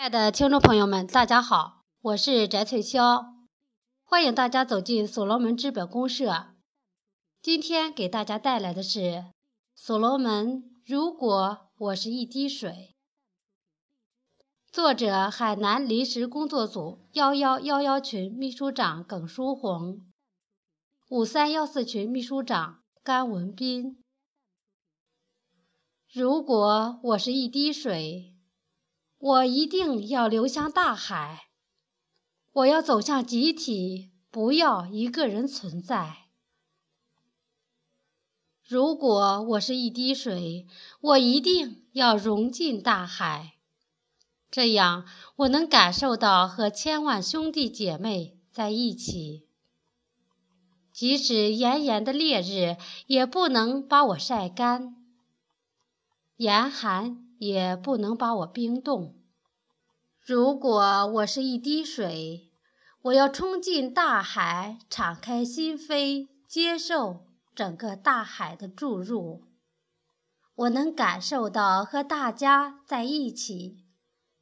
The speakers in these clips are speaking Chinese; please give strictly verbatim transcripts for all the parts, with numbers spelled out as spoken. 亲爱的听众朋友们，大家好，我是翟翠霄，欢迎大家走进所罗门资本公社。今天给大家带来的是所罗门如果我是一滴水，作者海南临时工作组一一一一群秘书长耿书红，五三一四群秘书长甘文斌。如果我是一滴水，我一定要流向大海，我要走向集体，不要一个人存在。如果我是一滴水，我一定要融进大海，这样我能感受到和千万兄弟姐妹在一起。即使炎炎的烈日也不能把我晒干，严寒也不能把我冰冻。如果我是一滴水，我要冲进大海，敞开心扉，接受整个大海的注入。我能感受到和大家在一起，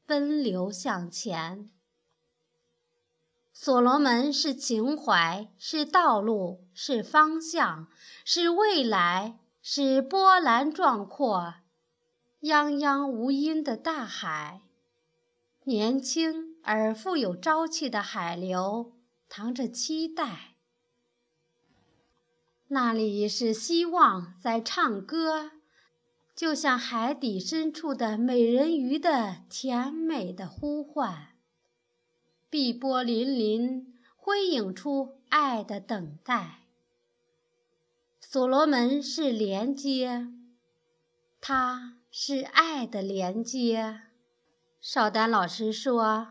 奔流向前。所罗门是情怀，是道路，是方向，是未来，是波澜壮阔泱泱无垠的大海，年轻而富有朝气的海流，淌着期待。那里是希望在唱歌，就像海底深处的美人鱼的甜美的呼唤，碧波粼粼，辉映出爱的等待。所罗门是连接，它是爱的连接。邵丹老师说，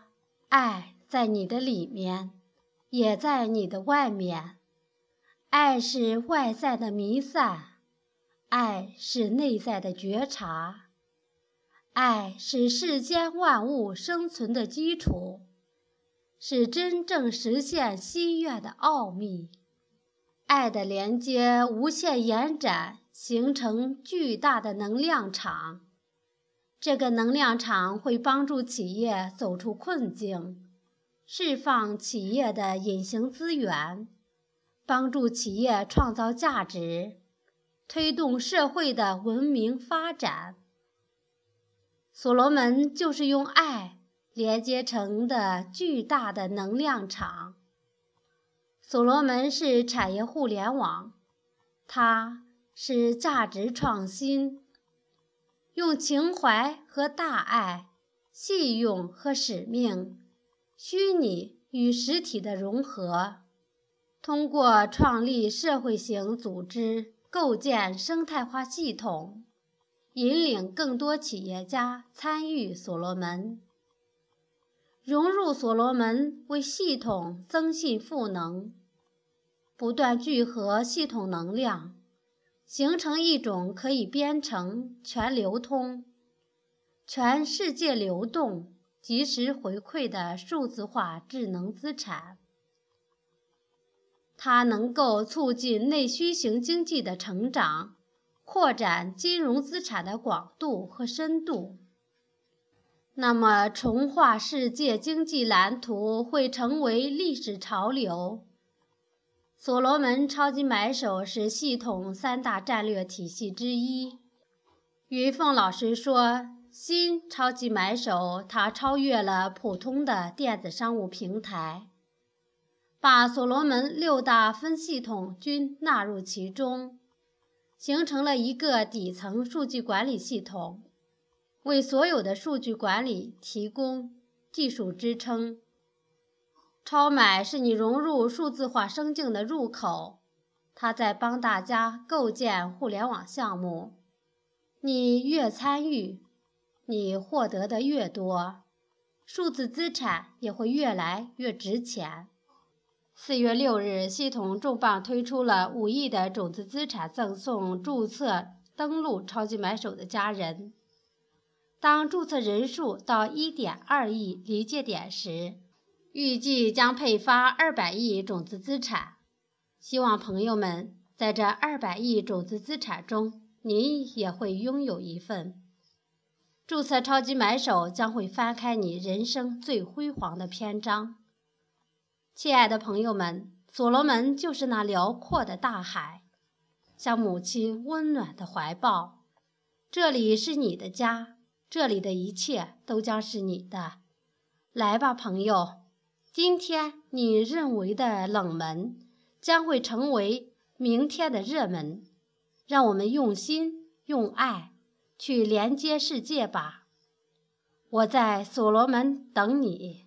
爱在你的里面，也在你的外面。爱是外在的弥散，爱是内在的觉察，爱是世间万物生存的基础，是真正实现心愿的奥秘。爱的连接无限延展，形成巨大的能量场，这个能量场会帮助企业走出困境，释放企业的隐形资源，帮助企业创造价值，推动社会的文明发展。所罗门就是用爱连接成的巨大的能量场。所罗门是产业互联网，它是价值创新，用情怀和大爱，信用和使命，虚拟与实体的融合，通过创立社会型组织，构建生态化系统，引领更多企业家参与所罗门，融入所罗门，为系统增信赋能，不断聚合系统能量，形成一种可以编程、全流通、全世界流动、及时回馈的数字化智能资产。它能够促进内需型经济的成长，扩展金融资产的广度和深度。那么，重画世界经济蓝图会成为历史潮流。所罗门超级买手是系统三大战略体系之一。云凤老师说，新超级买手它超越了普通的电子商务平台，把所罗门六大分系统均纳入其中，形成了一个底层数据管理系统，为所有的数据管理提供技术支撑。超买是你融入数字化生境的入口，它在帮大家构建互联网项目。你越参与，你获得的越多，数字资产也会越来越值钱。四月六日，系统重磅推出了五亿的种子资产赠送注册登录超级买手的家人。当注册人数到 一点二亿临界点时，预计将配发二百亿种子资产，希望朋友们在这二百亿种子资产中，您也会拥有一份。注册超级买手将会翻开你人生最辉煌的篇章。亲爱的朋友们，所罗门就是那辽阔的大海，像母亲温暖的怀抱。这里是你的家，这里的一切都将是你的。来吧，朋友，今天你认为的冷门，将会成为明天的热门。让我们用心，用爱，去连接世界吧。我在所罗门等你。